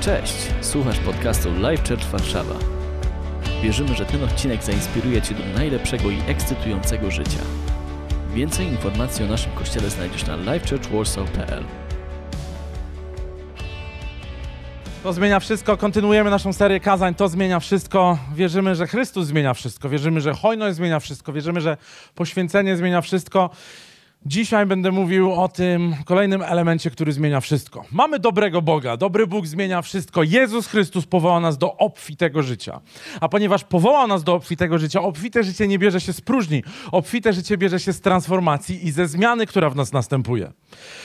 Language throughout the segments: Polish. Cześć! Słuchasz podcastu Live Church Warszawa. Wierzymy, że ten odcinek zainspiruje Cię do najlepszego i ekscytującego życia. Więcej informacji o naszym kościele znajdziesz na lifechurchwarsaw.pl. To zmienia wszystko. Kontynuujemy naszą serię kazań. To zmienia wszystko. Wierzymy, że Chrystus zmienia wszystko. Wierzymy, że hojność zmienia wszystko. Wierzymy, że poświęcenie zmienia wszystko. Dzisiaj będę mówił o tym kolejnym elemencie, który zmienia wszystko. Mamy dobrego Boga, dobry Bóg zmienia wszystko. Jezus Chrystus powołał nas do obfitego życia. A ponieważ powołał nas do obfitego życia, obfite życie nie bierze się z próżni. Obfite życie bierze się z transformacji i ze zmiany, która w nas następuje.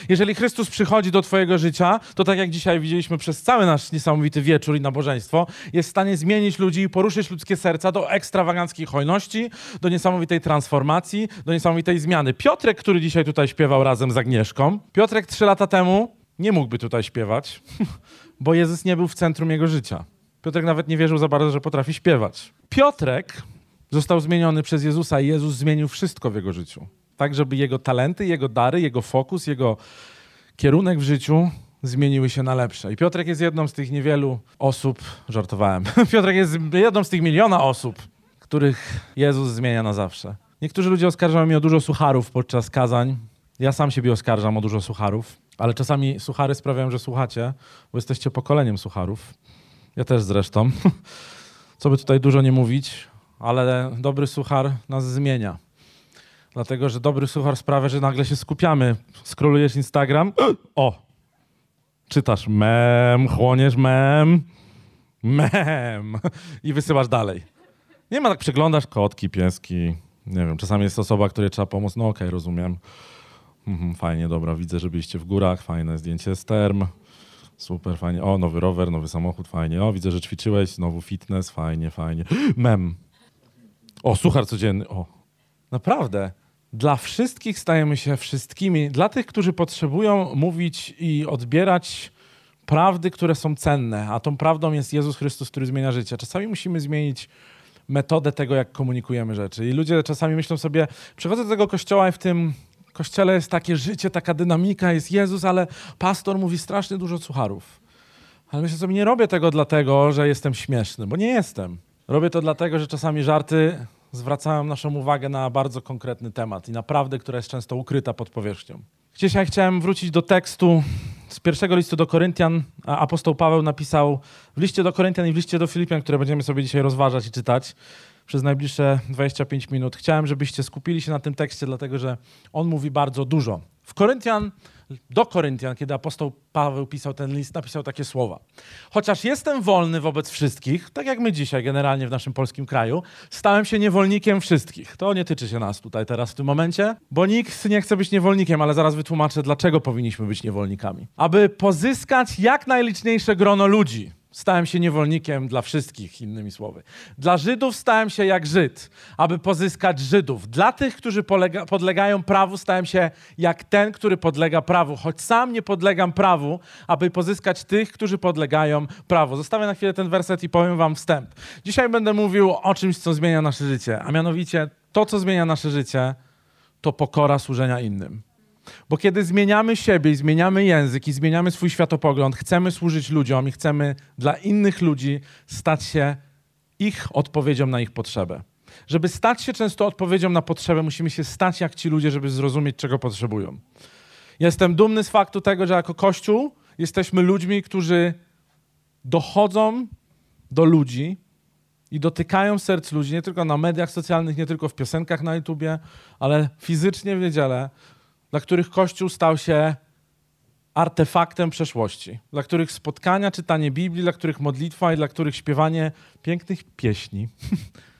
Jeżeli Chrystus przychodzi do twojego życia, to tak jak dzisiaj widzieliśmy przez cały nasz niesamowity wieczór i nabożeństwo, jest w stanie zmienić ludzi i poruszyć ludzkie serca do ekstrawaganckiej hojności, do niesamowitej transformacji, do niesamowitej zmiany. Piotrek, który dzisiaj tutaj śpiewał razem z Agnieszką. Piotrek 3 lata temu nie mógłby tutaj śpiewać, bo Jezus nie był w centrum jego życia. Piotrek nawet nie wierzył za bardzo, że potrafi śpiewać. Piotrek został zmieniony przez Jezusa i Jezus zmienił wszystko w jego życiu. Tak, żeby jego talenty, jego dary, jego fokus, jego kierunek w życiu zmieniły się na lepsze. I Piotrek jest jedną z tych niewielu osób, żartowałem, Piotrek jest jedną z tych miliona osób, których Jezus zmienia na zawsze. Niektórzy ludzie oskarżają mnie o dużo sucharów podczas kazań. Ja sam siebie oskarżam o dużo sucharów, ale czasami suchary sprawiają, że słuchacie, bo jesteście pokoleniem sucharów. Ja też zresztą. Co by tutaj dużo nie mówić, ale dobry suchar nas zmienia. Dlatego, że dobry suchar sprawia, że nagle się skupiamy. Scrollujesz Instagram, o! Czytasz mem, chłoniesz mem i wysyłasz dalej. Nie ma tak, przeglądasz kotki, pieski. Nie wiem, czasami jest osoba, której trzeba pomóc. No okej, rozumiem. Fajnie, dobra, widzę, że byliście w górach. Fajne zdjęcie z term. Super, fajnie. O, nowy rower, nowy samochód, fajnie. O, widzę, że ćwiczyłeś, znowu fitness, fajnie, fajnie. Mem. O, suchar codzienny. O, naprawdę. Dla wszystkich stajemy się wszystkimi. Dla tych, którzy potrzebują mówić i odbierać prawdy, które są cenne. A tą prawdą jest Jezus Chrystus, który zmienia życie. Czasami musimy zmienić metodę tego, jak komunikujemy rzeczy. I ludzie czasami myślą sobie, przychodzę do tego kościoła i w tym kościele jest takie życie, taka dynamika, jest Jezus, ale pastor mówi strasznie dużo sucharów. Ale myślę sobie, nie robię tego dlatego, że jestem śmieszny, bo nie jestem. Robię to dlatego, że czasami żarty zwracają naszą uwagę na bardzo konkretny temat i na prawdę, która jest często ukryta pod powierzchnią. Dzisiaj chciałem wrócić do tekstu z pierwszego listu do Koryntian. Apostoł Paweł napisał w liście do Koryntian i w liście do Filipian, które będziemy sobie dzisiaj rozważać i czytać przez najbliższe 25 minut. Chciałem, żebyście skupili się na tym tekście, dlatego że on mówi bardzo dużo. Do Koryntian, kiedy apostoł Paweł pisał ten list, napisał takie słowa. Chociaż jestem wolny wobec wszystkich, tak jak my dzisiaj generalnie w naszym polskim kraju, stałem się niewolnikiem wszystkich. To nie tyczy się nas tutaj teraz w tym momencie, bo nikt nie chce być niewolnikiem, ale zaraz wytłumaczę, dlaczego powinniśmy być niewolnikami. Aby pozyskać jak najliczniejsze grono ludzi. Stałem się niewolnikiem dla wszystkich, innymi słowy. Dla Żydów stałem się jak Żyd, aby pozyskać Żydów. Dla tych, którzy podlegają prawu, stałem się jak ten, który podlega prawu. Choć sam nie podlegam prawu, aby pozyskać tych, którzy podlegają prawu. Zostawię na chwilę ten werset i powiem wam wstęp. Dzisiaj będę mówił o czymś, co zmienia nasze życie, a mianowicie to, co zmienia nasze życie, to pokora służenia innym. Bo kiedy zmieniamy siebie i zmieniamy język i zmieniamy swój światopogląd, chcemy służyć ludziom i chcemy dla innych ludzi stać się ich odpowiedzią na ich potrzebę. Żeby stać się często odpowiedzią na potrzebę, musimy się stać jak ci ludzie, żeby zrozumieć, czego potrzebują. Jestem dumny z faktu tego, że jako Kościół jesteśmy ludźmi, którzy dochodzą do ludzi i dotykają serc ludzi, nie tylko na mediach socjalnych, nie tylko w piosenkach na YouTubie, ale fizycznie w niedzielę, dla których Kościół stał się artefaktem przeszłości, dla których spotkania, czytanie Biblii, dla których modlitwa i dla których śpiewanie pięknych pieśni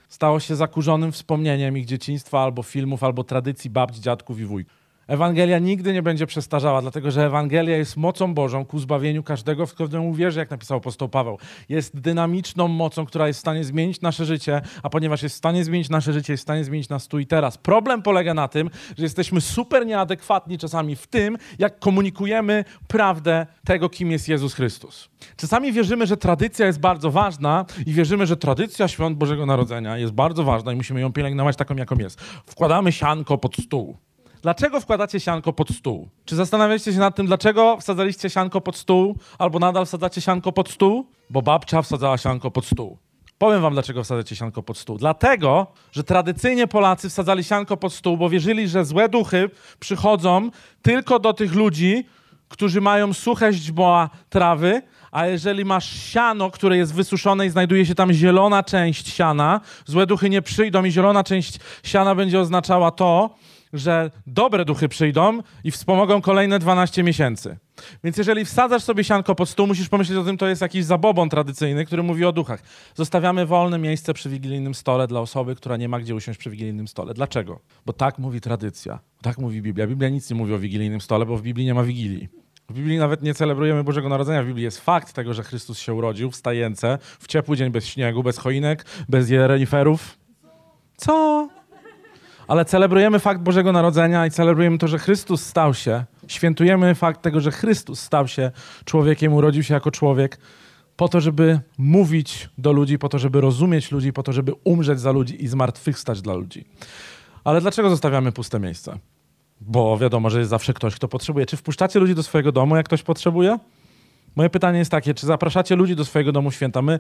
stało się zakurzonym wspomnieniem ich dzieciństwa albo filmów, albo tradycji babci, dziadków i wujków. Ewangelia nigdy nie będzie przestarzała, dlatego że Ewangelia jest mocą Bożą ku zbawieniu każdego, w którym uwierzy, jak napisał apostoł Paweł. Jest dynamiczną mocą, która jest w stanie zmienić nasze życie, a ponieważ jest w stanie zmienić nasze życie, jest w stanie zmienić nas tu i teraz. Problem polega na tym, że jesteśmy super nieadekwatni czasami w tym, jak komunikujemy prawdę tego, kim jest Jezus Chrystus. Czasami wierzymy, że tradycja jest bardzo ważna i wierzymy, że tradycja świąt Bożego Narodzenia jest bardzo ważna i musimy ją pielęgnować taką, jaką jest. Wkładamy sianko pod stół. Dlaczego wkładacie sianko pod stół? Czy zastanawialiście się nad tym, dlaczego wsadzaliście sianko pod stół albo nadal wsadzacie sianko pod stół? Bo babcia wsadzała sianko pod stół. Powiem wam, dlaczego wsadzacie sianko pod stół. Dlatego, że tradycyjnie Polacy wsadzali sianko pod stół, bo wierzyli, że złe duchy przychodzą tylko do tych ludzi, którzy mają suche źdźbła trawy, a jeżeli masz siano, które jest wysuszone i znajduje się tam zielona część siana, złe duchy nie przyjdą i zielona część siana będzie oznaczała to, że dobre duchy przyjdą i wspomogą kolejne 12 miesięcy. Więc jeżeli wsadzasz sobie sianko pod stół, musisz pomyśleć o tym, to jest jakiś zabobon tradycyjny, który mówi o duchach. Zostawiamy wolne miejsce przy wigilijnym stole dla osoby, która nie ma gdzie usiąść przy wigilijnym stole. Dlaczego? Bo tak mówi tradycja, tak mówi Biblia. Biblia nic nie mówi o wigilijnym stole, bo w Biblii nie ma wigilii. W Biblii nawet nie celebrujemy Bożego Narodzenia. W Biblii jest fakt tego, że Chrystus się urodził w stajence, w ciepły dzień, bez śniegu, bez choinek, bez reniferów. Co? Ale celebrujemy fakt Bożego Narodzenia i celebrujemy to, że Chrystus stał się. Świętujemy fakt tego, że Chrystus stał się człowiekiem, urodził się jako człowiek po to, żeby mówić do ludzi, po to, żeby rozumieć ludzi, po to, żeby umrzeć za ludzi i zmartwychwstać dla ludzi. Ale dlaczego zostawiamy puste miejsca? Bo wiadomo, że jest zawsze ktoś, kto potrzebuje. Czy wpuszczacie ludzi do swojego domu, jak ktoś potrzebuje? Moje pytanie jest takie, czy zapraszacie ludzi do swojego domu święta? My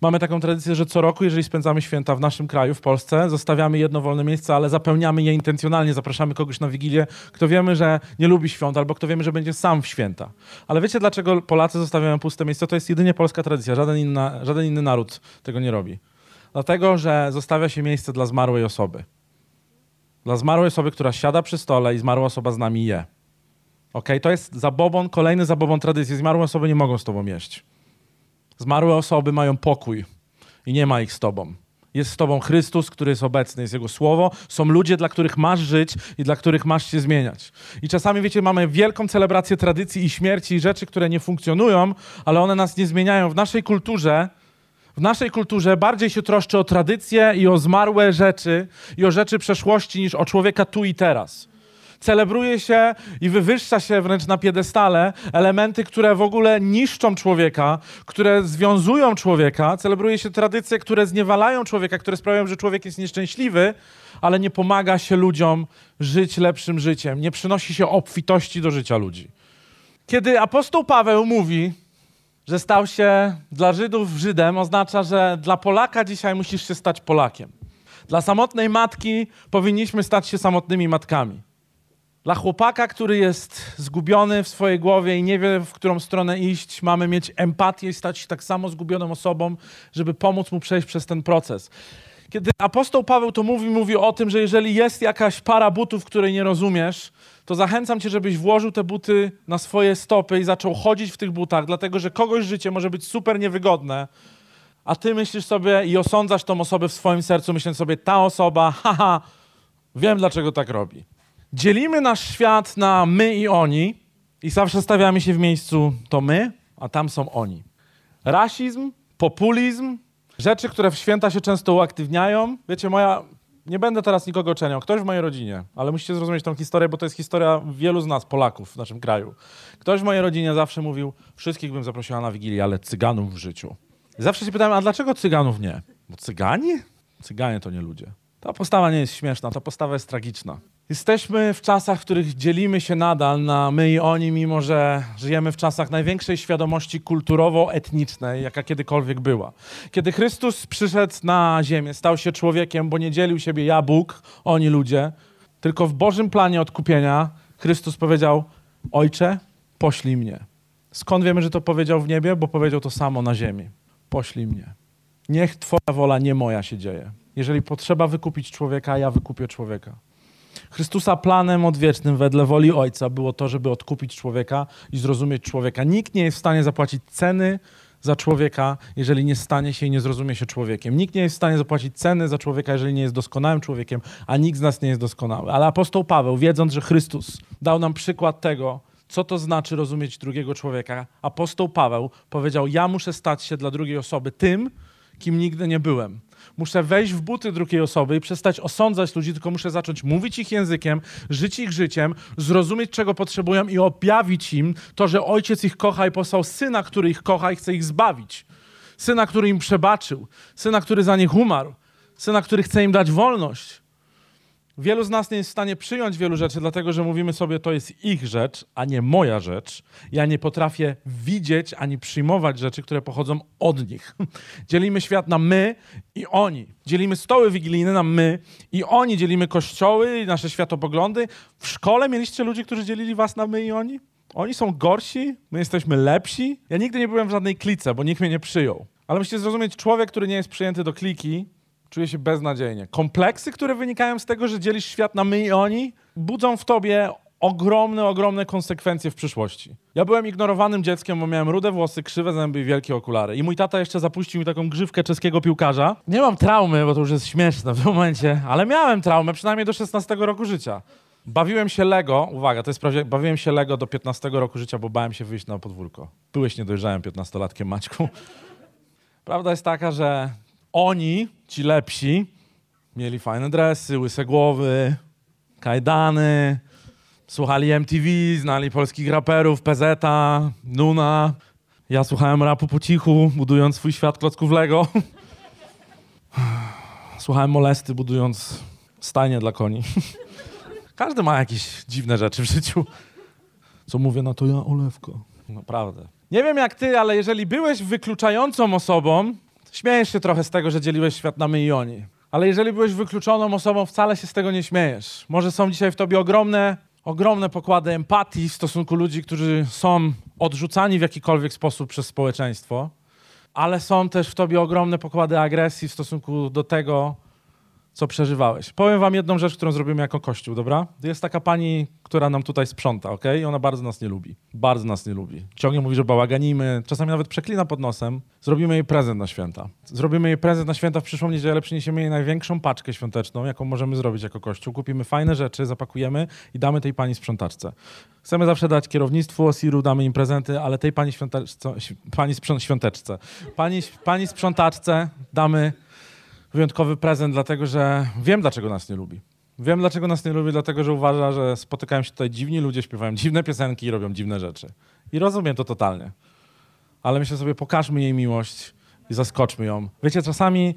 mamy taką tradycję, że co roku, jeżeli spędzamy święta w naszym kraju, w Polsce, zostawiamy jedno wolne miejsce, ale zapełniamy je intencjonalnie, zapraszamy kogoś na Wigilię, kto wiemy, że nie lubi świąt, albo kto wiemy, że będzie sam w święta. Ale wiecie, dlaczego Polacy zostawiają puste miejsce? To jest jedynie polska tradycja, żaden inny naród tego nie robi. Dlatego, że zostawia się miejsce dla zmarłej osoby. Dla zmarłej osoby, która siada przy stole i zmarła osoba z nami je. Okay? To jest zabobon, kolejny zabobon tradycji. Zmarłe osoby nie mogą z tobą jeść. Zmarłe osoby mają pokój i nie ma ich z tobą. Jest z tobą Chrystus, który jest obecny, jest Jego Słowo. Są ludzie, dla których masz żyć i dla których masz się zmieniać. I czasami, wiecie, mamy wielką celebrację tradycji i śmierci i rzeczy, które nie funkcjonują, ale one nas nie zmieniają. W naszej kulturze bardziej się troszczy o tradycje i o zmarłe rzeczy i o rzeczy przeszłości niż o człowieka tu i teraz. Celebruje się i wywyższa się wręcz na piedestale elementy, które w ogóle niszczą człowieka, które związują człowieka. Celebruje się tradycje, które zniewalają człowieka, które sprawiają, że człowiek jest nieszczęśliwy, ale nie pomaga się ludziom żyć lepszym życiem. Nie przynosi się obfitości do życia ludzi. Kiedy apostoł Paweł mówi, że stał się dla Żydów Żydem, oznacza, że dla Polaka dzisiaj musisz się stać Polakiem. Dla samotnej matki powinniśmy stać się samotnymi matkami. Dla chłopaka, który jest zgubiony w swojej głowie i nie wie, w którą stronę iść, mamy mieć empatię i stać się tak samo zgubioną osobą, żeby pomóc mu przejść przez ten proces. Kiedy apostoł Paweł to mówi o tym, że jeżeli jest jakaś para butów, której nie rozumiesz, to zachęcam cię, żebyś włożył te buty na swoje stopy i zaczął chodzić w tych butach, dlatego że kogoś życie może być super niewygodne, a ty myślisz sobie i osądzasz tą osobę w swoim sercu, myśląc sobie, ta osoba, haha, wiem dlaczego tak robi. Dzielimy nasz świat na my i oni i zawsze stawiamy się w miejscu to my, a tam są oni. Rasizm, populizm, rzeczy, które w święta się często uaktywniają. Wiecie, nie będę teraz nikogo czeniał, ktoś w mojej rodzinie, ale musicie zrozumieć tą historię, bo to jest historia wielu z nas, Polaków w naszym kraju. Ktoś w mojej rodzinie zawsze mówił, wszystkich bym zaprosiła na Wigilię, ale Cyganów w życiu. I zawsze się pytałem, a dlaczego Cyganów nie? Bo Cygani? Cyganie to nie ludzie. Ta postawa nie jest śmieszna, ta postawa jest tragiczna. Jesteśmy w czasach, w których dzielimy się nadal na my i oni, mimo że żyjemy w czasach największej świadomości kulturowo-etnicznej, jaka kiedykolwiek była. Kiedy Chrystus przyszedł na ziemię, stał się człowiekiem, bo nie dzielił siebie ja, Bóg, oni ludzie, tylko w Bożym planie odkupienia Chrystus powiedział: Ojcze, poślij mnie. Skąd wiemy, że to powiedział w niebie? Bo powiedział to samo na ziemi. Poślij mnie. Niech Twoja wola, nie moja się dzieje. Jeżeli potrzeba wykupić człowieka, ja wykupię człowieka. Chrystusa planem odwiecznym wedle woli Ojca było to, żeby odkupić człowieka i zrozumieć człowieka. Nikt nie jest w stanie zapłacić ceny za człowieka, jeżeli nie stanie się i nie zrozumie się człowiekiem. Nikt nie jest w stanie zapłacić ceny za człowieka, jeżeli nie jest doskonałym człowiekiem, a nikt z nas nie jest doskonały. Ale apostoł Paweł, wiedząc, że Chrystus dał nam przykład tego, co to znaczy rozumieć drugiego człowieka, apostoł Paweł powiedział: ja muszę stać się dla drugiej osoby tym, kim nigdy nie byłem. Muszę wejść w buty drugiej osoby i przestać osądzać ludzi, tylko muszę zacząć mówić ich językiem, żyć ich życiem, zrozumieć, czego potrzebują i objawić im to, że Ojciec ich kocha i posłał Syna, który ich kocha i chce ich zbawić. Syna, który im przebaczył. Syna, który za nich umarł. Syna, który chce im dać wolność. Wielu z nas nie jest w stanie przyjąć wielu rzeczy, dlatego że mówimy sobie, to jest ich rzecz, a nie moja rzecz. Ja nie potrafię widzieć ani przyjmować rzeczy, które pochodzą od nich. Dzielimy świat na my i oni. Dzielimy stoły wigilijne na my i oni. Dzielimy kościoły i nasze światopoglądy. W szkole mieliście ludzi, którzy dzielili was na my i oni? Oni są gorsi, my jesteśmy lepsi. Ja nigdy nie byłem w żadnej klice, bo nikt mnie nie przyjął. Ale musicie zrozumieć, człowiek, który nie jest przyjęty do kliki, czuje się beznadziejnie. Kompleksy, które wynikają z tego, że dzielisz świat na my i oni, budzą w tobie ogromne konsekwencje w przyszłości. Ja byłem ignorowanym dzieckiem, bo miałem rude włosy, krzywe zęby i wielkie okulary. I mój tata jeszcze zapuścił mi taką grzywkę czeskiego piłkarza. Nie mam traumy, bo to już jest śmieszne w tym momencie, ale miałem traumę przynajmniej do 16 roku życia. Bawiłem się Lego, uwaga, to jest prawdziwe, bawiłem się Lego do 15 roku życia, bo bałem się wyjść na podwórko. Byłeś niedojrzałym 15-latkiem, Maćku. Prawda jest taka, że oni, ci lepsi, mieli fajne dresy, łyse głowy, kajdany, słuchali MTV, znali polskich raperów, Pezeta, Nuna. Ja słuchałem rapu po cichu, budując swój świat klocków Lego. Słuchałem Molesty, budując stajnie dla koni. Każdy ma jakieś dziwne rzeczy w życiu. Co mówię na to ja, Olewko. Naprawdę. Nie wiem jak ty, ale jeżeli byłeś wykluczającą osobą, śmiejesz się trochę z tego, że dzieliłeś świat na my i oni. Ale jeżeli byłeś wykluczoną osobą, wcale się z tego nie śmiejesz. Może są dzisiaj w tobie ogromne pokłady empatii w stosunku ludzi, którzy są odrzucani w jakikolwiek sposób przez społeczeństwo, ale są też w tobie ogromne pokłady agresji w stosunku do tego, co przeżywałeś. Powiem wam jedną rzecz, którą zrobimy jako Kościół, dobra? Jest taka pani, która nam tutaj sprząta, okej? I ona bardzo nas nie lubi. Bardzo nas nie lubi. Ciągle mówi, że bałaganimy, czasami nawet przeklina pod nosem. Zrobimy jej prezent na święta. Zrobimy jej prezent na święta w przyszłą niedzielę, przyniesiemy jej największą paczkę świąteczną, jaką możemy zrobić jako Kościół. Kupimy fajne rzeczy, zapakujemy i damy tej pani sprzątaczce. Chcemy zawsze dać kierownictwu OSIR-u, damy im prezenty, ale tej pani sprzątaczce damy wyjątkowy prezent, dlatego że wiem, dlaczego nas nie lubi. Wiem, dlaczego nas nie lubi, dlatego że uważa, że spotykają się tutaj dziwni ludzie, śpiewają dziwne piosenki i robią dziwne rzeczy. I rozumiem to totalnie. Ale myślę sobie, pokażmy jej miłość i zaskoczmy ją. Wiecie, czasami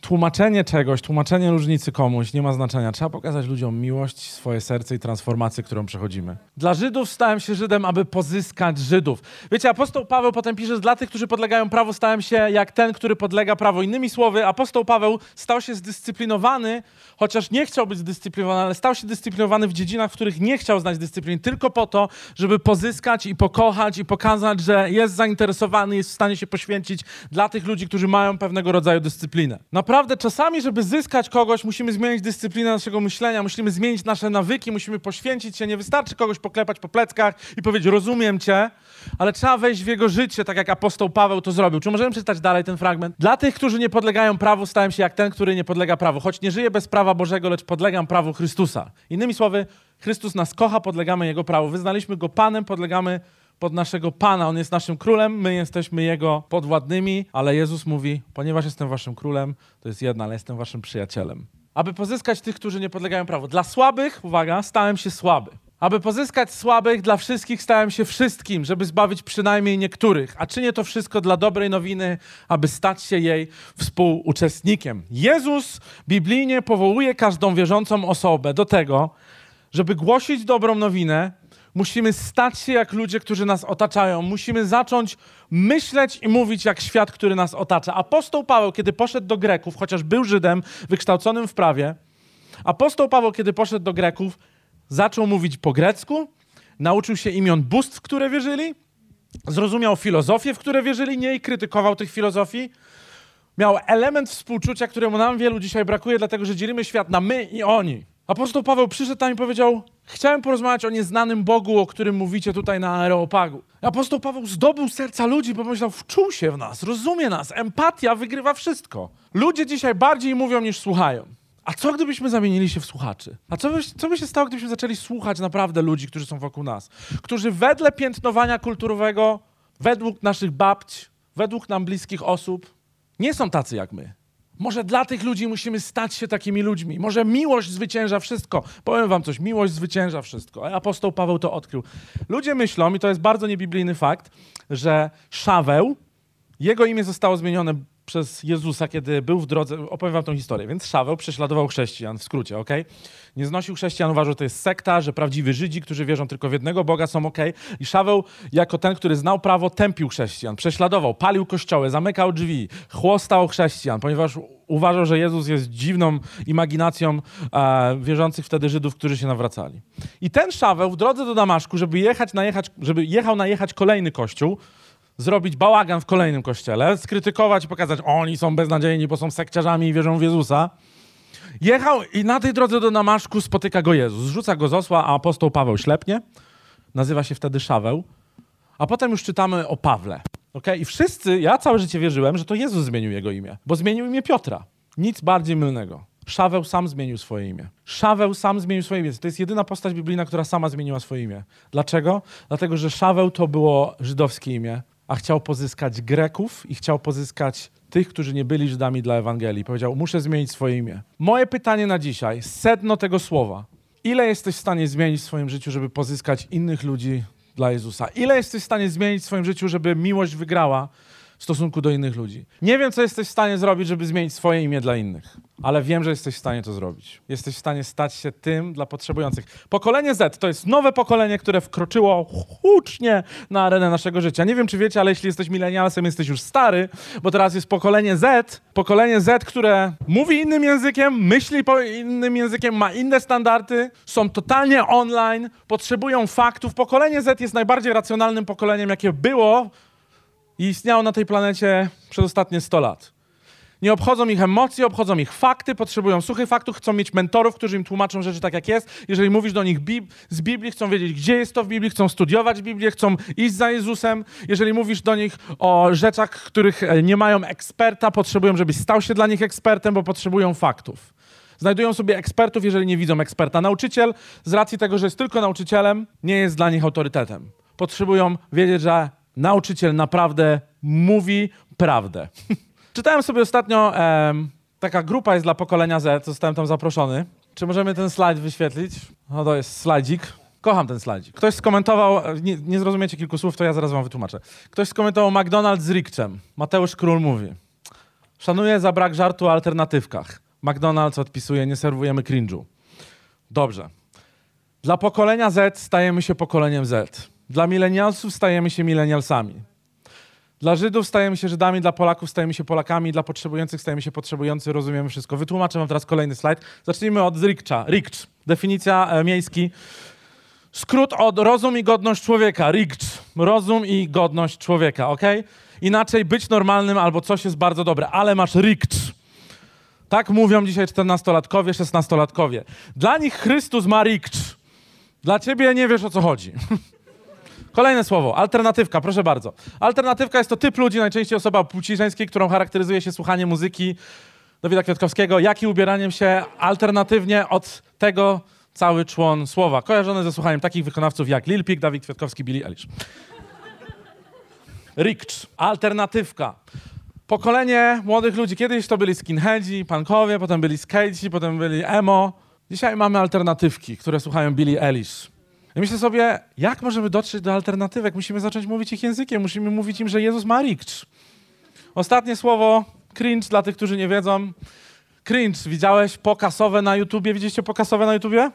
tłumaczenie czegoś, tłumaczenie różnicy komuś nie ma znaczenia. Trzeba pokazać ludziom miłość, swoje serce i transformację, którą przechodzimy. Dla Żydów stałem się Żydem, aby pozyskać Żydów. Wiecie, apostoł Paweł potem pisze, dla tych, którzy podlegają prawu, stałem się jak ten, który podlega prawu. Innymi słowy, apostoł Paweł stał się zdyscyplinowany, chociaż nie chciał być zdyscyplinowany, ale stał się dyscyplinowany w dziedzinach, w których nie chciał znać dyscypliny, tylko po to, żeby pozyskać i pokochać i pokazać, że jest zainteresowany, jest w stanie się poświęcić dla tych ludzi, którzy mają pewnego rodzaju dyscyplinę. Naprawdę czasami, żeby zyskać kogoś, musimy zmienić dyscyplinę naszego myślenia, musimy zmienić nasze nawyki, musimy poświęcić się. Nie wystarczy kogoś poklepać po pleckach i powiedzieć, rozumiem cię, ale trzeba wejść w jego życie, tak jak apostoł Paweł to zrobił. Czy możemy przeczytać dalej ten fragment? Dla tych, którzy nie podlegają prawu, stałem się jak ten, który nie podlega prawu. Choć nie żyję bez prawa Bożego, lecz podlegam prawu Chrystusa. Innymi słowy, Chrystus nas kocha, podlegamy Jego prawu. Wyznaliśmy Go Panem, podlegamy pod naszego Pana. On jest naszym królem, my jesteśmy Jego podwładnymi, ale Jezus mówi, ponieważ jestem waszym królem, to jest jedno, ale jestem waszym przyjacielem. Aby pozyskać tych, którzy nie podlegają prawu. Dla słabych, uwaga, stałem się słaby. Aby pozyskać słabych, dla wszystkich stałem się wszystkim, żeby zbawić przynajmniej niektórych. A czynię to wszystko dla dobrej nowiny, aby stać się jej współuczestnikiem. Jezus biblijnie powołuje każdą wierzącą osobę do tego, żeby głosić dobrą nowinę. Musimy stać się jak ludzie, którzy nas otaczają. Musimy zacząć myśleć i mówić jak świat, który nas otacza. Apostoł Paweł, kiedy poszedł do Greków, chociaż był Żydem wykształconym w prawie, zaczął mówić po grecku, nauczył się imion bóstw, w które wierzyli, zrozumiał filozofię, w które wierzyli, nie i krytykował tych filozofii. Miał element współczucia, któremu nam wielu dzisiaj brakuje, dlatego że dzielimy świat na my i oni. Apostoł Paweł przyszedł tam i powiedział, chciałem porozmawiać o nieznanym Bogu, o którym mówicie tutaj na Areopagu. Apostoł Paweł zdobył serca ludzi, bo pomyślał, wczuł się w nas, rozumie nas, empatia wygrywa wszystko. Ludzie dzisiaj bardziej mówią niż słuchają. A co gdybyśmy zamienili się w słuchaczy? A co by się stało, gdybyśmy zaczęli słuchać naprawdę ludzi, którzy są wokół nas? Którzy wedle piętnowania kulturowego, według naszych babć, według nam bliskich osób, nie są tacy jak my. Może dla tych ludzi musimy stać się takimi ludźmi. Może miłość zwycięża wszystko. Powiem wam coś, miłość zwycięża wszystko. Apostoł Paweł to odkrył. Ludzie myślą, i to jest bardzo niebiblijny fakt, że Szaweł, jego imię zostało zmienione przez Jezusa, kiedy był w drodze, opowiem wam tą historię. Więc Szaweł prześladował chrześcijan, w skrócie, okej? Nie znosił chrześcijan, uważał, że to jest sekta, że prawdziwi Żydzi, którzy wierzą tylko w jednego Boga, są okej. I Szaweł, jako ten, który znał prawo, tępił chrześcijan, prześladował, palił kościoły, zamykał drzwi, chłostał chrześcijan, ponieważ uważał, że Jezus jest dziwną imaginacją wierzących wtedy Żydów, którzy się nawracali. I ten Szaweł w drodze do Damaszku, żeby jechał najechać kolejny kościół, zrobić bałagan w kolejnym kościele, skrytykować i pokazać, oni są beznadziejni, bo są sekciarzami i wierzą w Jezusa. Jechał i na tej drodze do Damaszku spotyka go Jezus. Zrzuca go z osła, a apostoł Paweł ślepnie. Nazywa się wtedy Szaweł. A potem już czytamy o Pawle. Okay? I wszyscy, ja całe życie wierzyłem, że to Jezus zmienił jego imię, bo zmienił imię Piotra. Nic bardziej mylnego. Szaweł sam zmienił swoje imię. Szaweł sam zmienił swoje imię. To jest jedyna postać biblijna, która sama zmieniła swoje imię. Dlaczego? Dlatego, że Szaweł to było żydowskie imię, a chciał pozyskać Greków i chciał pozyskać tych, którzy nie byli Żydami dla Ewangelii. Powiedział, muszę zmienić swoje imię. Moje pytanie na dzisiaj, sedno tego słowa. Ile jesteś w stanie zmienić w swoim życiu, żeby pozyskać innych ludzi dla Jezusa? Ile jesteś w stanie zmienić w swoim życiu, żeby miłość wygrała w stosunku do innych ludzi? Nie wiem, co jesteś w stanie zrobić, żeby zmienić swoje imię dla innych, ale wiem, że jesteś w stanie to zrobić. Jesteś w stanie stać się tym dla potrzebujących. Pokolenie Z to jest nowe pokolenie, które wkroczyło hucznie na arenę naszego życia. Nie wiem, czy wiecie, ale jeśli jesteś milenialsem, jesteś już stary, bo teraz jest pokolenie Z, które mówi innym językiem, myśli innym językiem, ma inne standardy, są totalnie online, potrzebują faktów. Pokolenie Z jest najbardziej racjonalnym pokoleniem, jakie było i istniało na tej planecie przez ostatnie 100 lat. Nie obchodzą ich emocje, obchodzą ich fakty, potrzebują suchych faktów, chcą mieć mentorów, którzy im tłumaczą rzeczy tak, jak jest. Jeżeli mówisz do nich z Biblii, chcą wiedzieć, gdzie jest to w Biblii, chcą studiować Biblię, chcą iść za Jezusem. Jeżeli mówisz do nich o rzeczach, których nie mają eksperta, potrzebują, żebyś stał się dla nich ekspertem, bo potrzebują faktów. Znajdują sobie ekspertów, jeżeli nie widzą eksperta. Nauczyciel, z racji tego, że jest tylko nauczycielem, nie jest dla nich autorytetem. Potrzebują wiedzieć, że nauczyciel naprawdę mówi prawdę. Czytałem sobie ostatnio, taka grupa jest dla pokolenia Z, zostałem tam zaproszony. Czy możemy ten slajd wyświetlić? No to jest slajdzik. Kocham ten slajdzik. Ktoś skomentował, nie zrozumiecie kilku słów, to ja zaraz wam wytłumaczę. Ktoś skomentował McDonald's z Rikczem. Mateusz Król mówi, szanuję za brak żartu o alternatywkach. McDonald's odpisuje, nie serwujemy cringe'u. Dobrze. Dla pokolenia Z stajemy się pokoleniem Z. Dla milenialsów stajemy się milenialsami. Dla Żydów stajemy się Żydami, dla Polaków stajemy się Polakami, dla potrzebujących stajemy się potrzebujący, rozumiemy wszystko. Wytłumaczę wam teraz kolejny slajd. Zacznijmy od Rikcza. Rikcz, definicja miejski. Skrót od rozum i godność człowieka. Rikcz, rozum i godność człowieka, okej? Inaczej być normalnym albo coś jest bardzo dobre, ale masz rikcz. Tak mówią dzisiaj 14-latkowie, 16-latkowie. Dla nich Chrystus ma rikcz. Dla ciebie nie wiesz, o co chodzi. Kolejne słowo, alternatywka, proszę bardzo. Alternatywka jest to typ ludzi, najczęściej osoba płci żeńskiej, którą charakteryzuje się słuchanie muzyki Dawida Kwiatkowskiego, jak i ubieraniem się alternatywnie od tego cały człon słowa, kojarzony ze słuchaniem takich wykonawców jak Lil Pik, Dawid Kwiatkowski, Billie Eilish. Rikcz, alternatywka. Pokolenie młodych ludzi, kiedyś to byli skinheadzi, punkowie, potem byli skateci, potem byli emo. Dzisiaj mamy alternatywki, które słuchają Billie Eilish. I myślę sobie, jak możemy dotrzeć do alternatywek? Musimy zacząć mówić ich językiem, musimy mówić im, że Jezus ma rikcz. Ostatnie słowo, cringe dla tych, którzy nie wiedzą. Cringe, widziałeś pokasowe na YouTubie? Widzieliście pokasowe na YouTubie?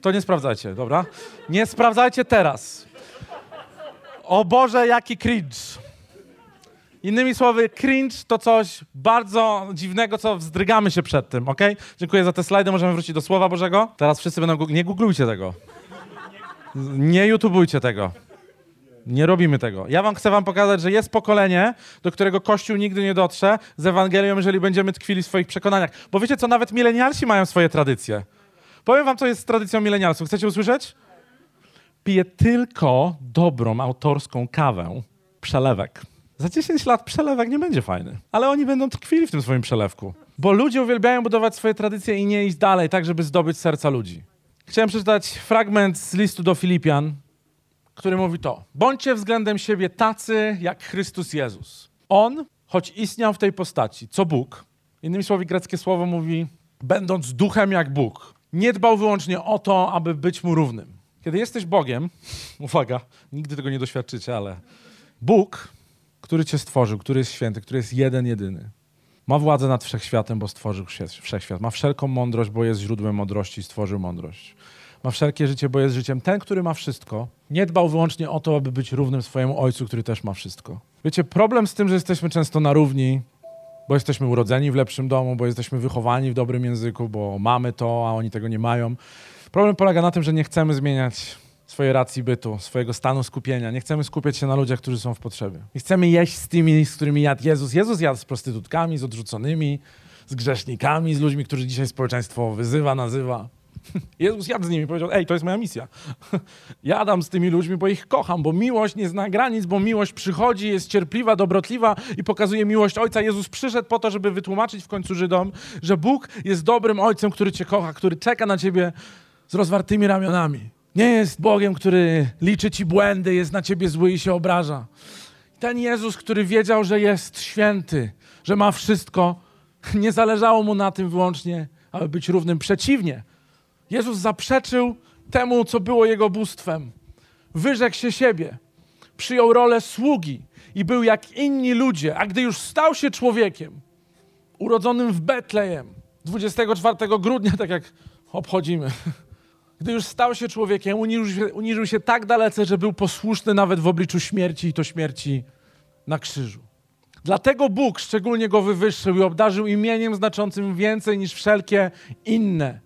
To nie sprawdzajcie, dobra? Nie sprawdzajcie teraz. O Boże, jaki cringe. Innymi słowy, cringe to coś bardzo dziwnego, co wzdrygamy się przed tym, okej? Dziękuję za te slajdy, możemy wrócić do Słowa Bożego. Teraz wszyscy będą... Nie googlujcie tego. Nie YouTubujcie tego. Nie robimy tego. Ja chcę wam pokazać, że jest pokolenie, do którego Kościół nigdy nie dotrze z Ewangelią, jeżeli będziemy tkwili w swoich przekonaniach. Bo wiecie co, nawet milenialsi mają swoje tradycje. Powiem wam, co jest tradycją milenialsów. Chcecie usłyszeć? Piję tylko dobrą, autorską kawę. Przelewek. Za 10 lat przelewek nie będzie fajny. Ale oni będą tkwili w tym swoim przelewku. Bo ludzie uwielbiają budować swoje tradycje i nie iść dalej, tak żeby zdobyć serca ludzi. Chciałem przeczytać fragment z listu do Filipian, który mówi to. Bądźcie względem siebie tacy jak Chrystus Jezus. On, choć istniał w tej postaci, co Bóg, innymi słowy greckie słowo mówi, będąc duchem jak Bóg, nie dbał wyłącznie o to, aby być mu równym. Kiedy jesteś Bogiem, uwaga, nigdy tego nie doświadczycie, ale Bóg który Cię stworzył, który jest święty, który jest jeden, jedyny. Ma władzę nad wszechświatem, bo stworzył wszechświat. Ma wszelką mądrość, bo jest źródłem mądrości i stworzył mądrość. Ma wszelkie życie, bo jest życiem. Ten, który ma wszystko, nie dbał wyłącznie o to, aby być równym swojemu Ojcu, który też ma wszystko. Wiecie, problem z tym, że jesteśmy często na równi, bo jesteśmy urodzeni w lepszym domu, bo jesteśmy wychowani w dobrym języku, bo mamy to, a oni tego nie mają. Problem polega na tym, że nie chcemy zmieniać swojej racji bytu, swojego stanu skupienia. Nie chcemy skupiać się na ludziach, którzy są w potrzebie. Nie chcemy jeść z tymi, z którymi jadł Jezus. Jezus jadł z prostytutkami, z odrzuconymi, z grzesznikami, z ludźmi, którzy dzisiaj społeczeństwo wyzywa, nazywa. Jezus jadł z nimi i powiedział, ej, to jest moja misja. Jadam z tymi ludźmi, bo ich kocham, bo miłość nie zna granic, bo miłość przychodzi, jest cierpliwa, dobrotliwa i pokazuje miłość Ojca. Jezus przyszedł po to, żeby wytłumaczyć w końcu Żydom, że Bóg jest dobrym Ojcem, który Cię kocha, który czeka na Ciebie z rozwartymi ramionami. Nie jest Bogiem, który liczy Ci błędy, jest na Ciebie zły i się obraża. Ten Jezus, który wiedział, że jest święty, że ma wszystko, nie zależało Mu na tym wyłącznie, aby być równym. Przeciwnie, Jezus zaprzeczył temu, co było Jego bóstwem. Wyrzekł się siebie, przyjął rolę sługi i był jak inni ludzie, a gdy już stał się człowiekiem, urodzonym w Betlejem, 24 grudnia, tak jak obchodzimy, gdy już stał się człowiekiem, uniżył się tak dalece, że był posłuszny nawet w obliczu śmierci i to śmierci na krzyżu. Dlatego Bóg szczególnie go wywyższył i obdarzył imieniem znaczącym więcej niż wszelkie inne,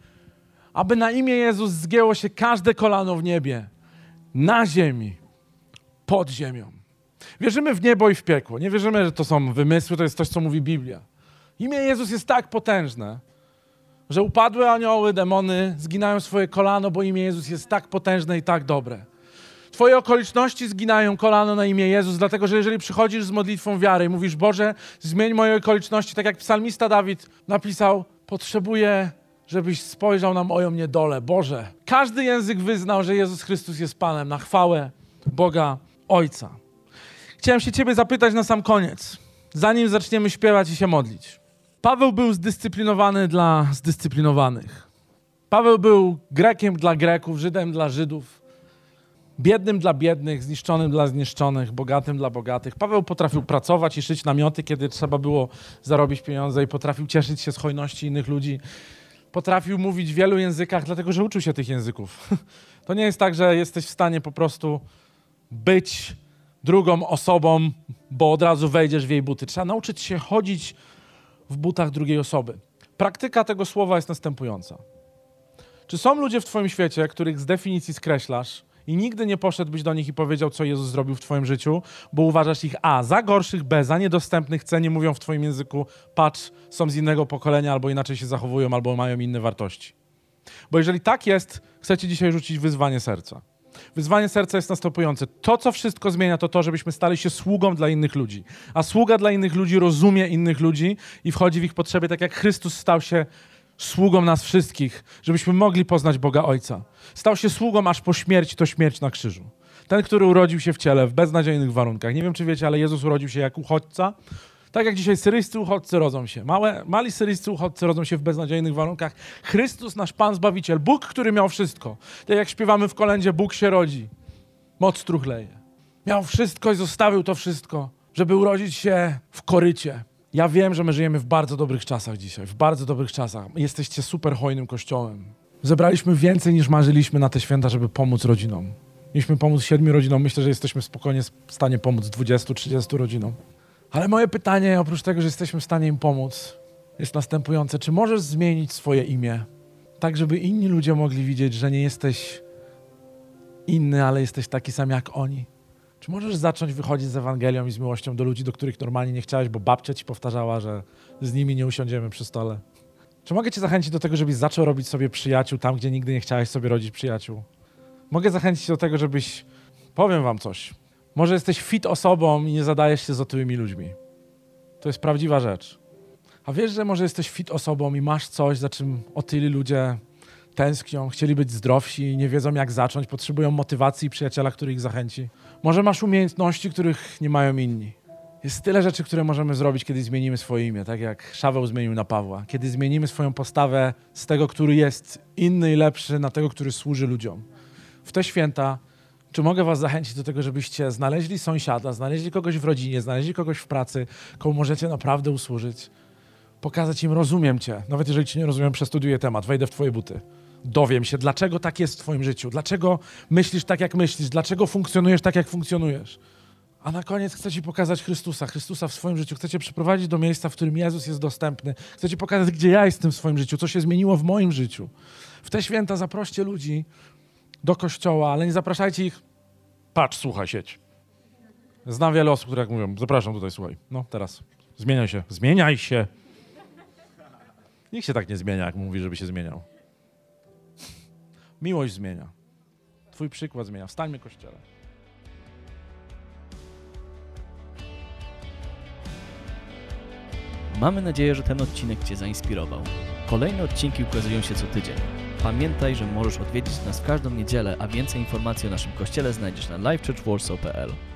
aby na imię Jezus zgięło się każde kolano w niebie, na ziemi, pod ziemią. Wierzymy w niebo i w piekło. Nie wierzymy, że to są wymysły, to jest coś, co mówi Biblia. Imię Jezus jest tak potężne, że upadłe anioły, demony zginają swoje kolano, bo imię Jezus jest tak potężne i tak dobre. Twoje okoliczności zginają kolano na imię Jezus, dlatego że jeżeli przychodzisz z modlitwą wiary i mówisz, Boże, zmień moje okoliczności, tak jak psalmista Dawid napisał, potrzebuję, żebyś spojrzał na moją niedolę. Boże, każdy język wyznał, że Jezus Chrystus jest Panem na chwałę Boga Ojca. Chciałem się Ciebie zapytać na sam koniec, zanim zaczniemy śpiewać i się modlić. Paweł był zdyscyplinowany dla zdyscyplinowanych. Paweł był Grekiem dla Greków, Żydem dla Żydów, biednym dla biednych, zniszczonym dla zniszczonych, bogatym dla bogatych. Paweł potrafił pracować i szyć namioty, kiedy trzeba było zarobić pieniądze i potrafił cieszyć się z hojności innych ludzi. Potrafił mówić w wielu językach, dlatego że uczył się tych języków. To nie jest tak, że jesteś w stanie po prostu być drugą osobą, bo od razu wejdziesz w jej buty. Trzeba nauczyć się chodzić w butach drugiej osoby. Praktyka tego słowa jest następująca. Czy są ludzie w Twoim świecie, których z definicji skreślasz i nigdy nie poszedłbyś do nich i powiedział, co Jezus zrobił w Twoim życiu, bo uważasz ich A, za gorszych, B, za niedostępnych, C, nie mówią w Twoim języku, patrz, są z innego pokolenia, albo inaczej się zachowują, albo mają inne wartości? Bo jeżeli tak jest, chcecie dzisiaj rzucić wyzwanie serca. Wyzwanie serca jest następujące. To, co wszystko zmienia, to to, żebyśmy stali się sługą dla innych ludzi. A sługa dla innych ludzi rozumie innych ludzi i wchodzi w ich potrzeby, tak jak Chrystus stał się sługą nas wszystkich, żebyśmy mogli poznać Boga Ojca. Stał się sługą aż po śmierć, to śmierć na krzyżu. Ten, który urodził się w ciele, w beznadziejnych warunkach. Nie wiem, czy wiecie, ale Jezus urodził się jak uchodźca. Tak jak dzisiaj syryjscy uchodźcy rodzą się. Mali syryjscy uchodźcy rodzą się w beznadziejnych warunkach. Chrystus, nasz Pan Zbawiciel, Bóg, który miał wszystko. Tak jak śpiewamy w kolędzie, Bóg się rodzi, moc truchleje. Miał wszystko i zostawił to wszystko, żeby urodzić się w korycie. Ja wiem, że my żyjemy w bardzo dobrych czasach dzisiaj, w bardzo dobrych czasach. Jesteście super hojnym kościołem. Zebraliśmy więcej niż marzyliśmy na te święta, żeby pomóc rodzinom. Mieliśmy pomóc 7 rodzinom, myślę, że jesteśmy spokojnie w stanie pomóc 20-30 rodzinom. Ale moje pytanie, oprócz tego, że jesteśmy w stanie im pomóc, jest następujące. Czy możesz zmienić swoje imię tak, żeby inni ludzie mogli widzieć, że nie jesteś inny, ale jesteś taki sam jak oni? Czy możesz zacząć wychodzić z Ewangelią i z miłością do ludzi, do których normalnie nie chciałeś, bo babcia ci powtarzała, że z nimi nie usiądziemy przy stole? Czy mogę cię zachęcić do tego, żebyś zaczął robić sobie przyjaciół tam, gdzie nigdy nie chciałeś sobie rodzić przyjaciół? Mogę zachęcić do tego, żebyś... Powiem wam coś. Może jesteś fit osobą i nie zadajesz się z otyłymi ludźmi. To jest prawdziwa rzecz. A wiesz, że może jesteś fit osobą i masz coś, za czym otyli ludzie tęsknią, chcieli być zdrowsi, nie wiedzą jak zacząć, potrzebują motywacji i przyjaciela, który ich zachęci. Może masz umiejętności, których nie mają inni. Jest tyle rzeczy, które możemy zrobić, kiedy zmienimy swoje imię, tak jak Szaweł zmienił na Pawła. Kiedy zmienimy swoją postawę z tego, który jest inny i lepszy, na tego, który służy ludziom. W te święta Czy mogę was zachęcić do tego, żebyście znaleźli sąsiada, znaleźli kogoś w rodzinie, znaleźli kogoś w pracy, komu możecie naprawdę usłużyć, pokazać im, rozumiem cię. Nawet jeżeli cię nie rozumiem, przestudiuję temat, wejdę w twoje buty. Dowiem się, dlaczego tak jest w twoim życiu, dlaczego myślisz tak, jak myślisz, dlaczego funkcjonujesz tak, jak funkcjonujesz. A na koniec chcę ci pokazać Chrystusa, Chrystusa w swoim życiu. Chcę cię przyprowadzić do miejsca, w którym Jezus jest dostępny. Chcę ci pokazać, gdzie ja jestem w swoim życiu, co się zmieniło w moim życiu. W te święta zaproście ludzi do kościoła, ale nie zapraszajcie ich, patrz, słuchaj, sieć. Znam wiele osób, które jak mówią, zapraszam tutaj, słuchaj. No, teraz, zmieniaj się. Zmieniaj się. Nikt się tak nie zmienia, jak mówi, żeby się zmieniał. Miłość zmienia. Twój przykład zmienia. Wstańmy, Kościele. Mamy nadzieję, że ten odcinek cię zainspirował. Kolejne odcinki ukazują się co tydzień. Pamiętaj, że możesz odwiedzić nas w każdą niedzielę, a więcej informacji o naszym kościele znajdziesz na lifechurchwarsaw.pl.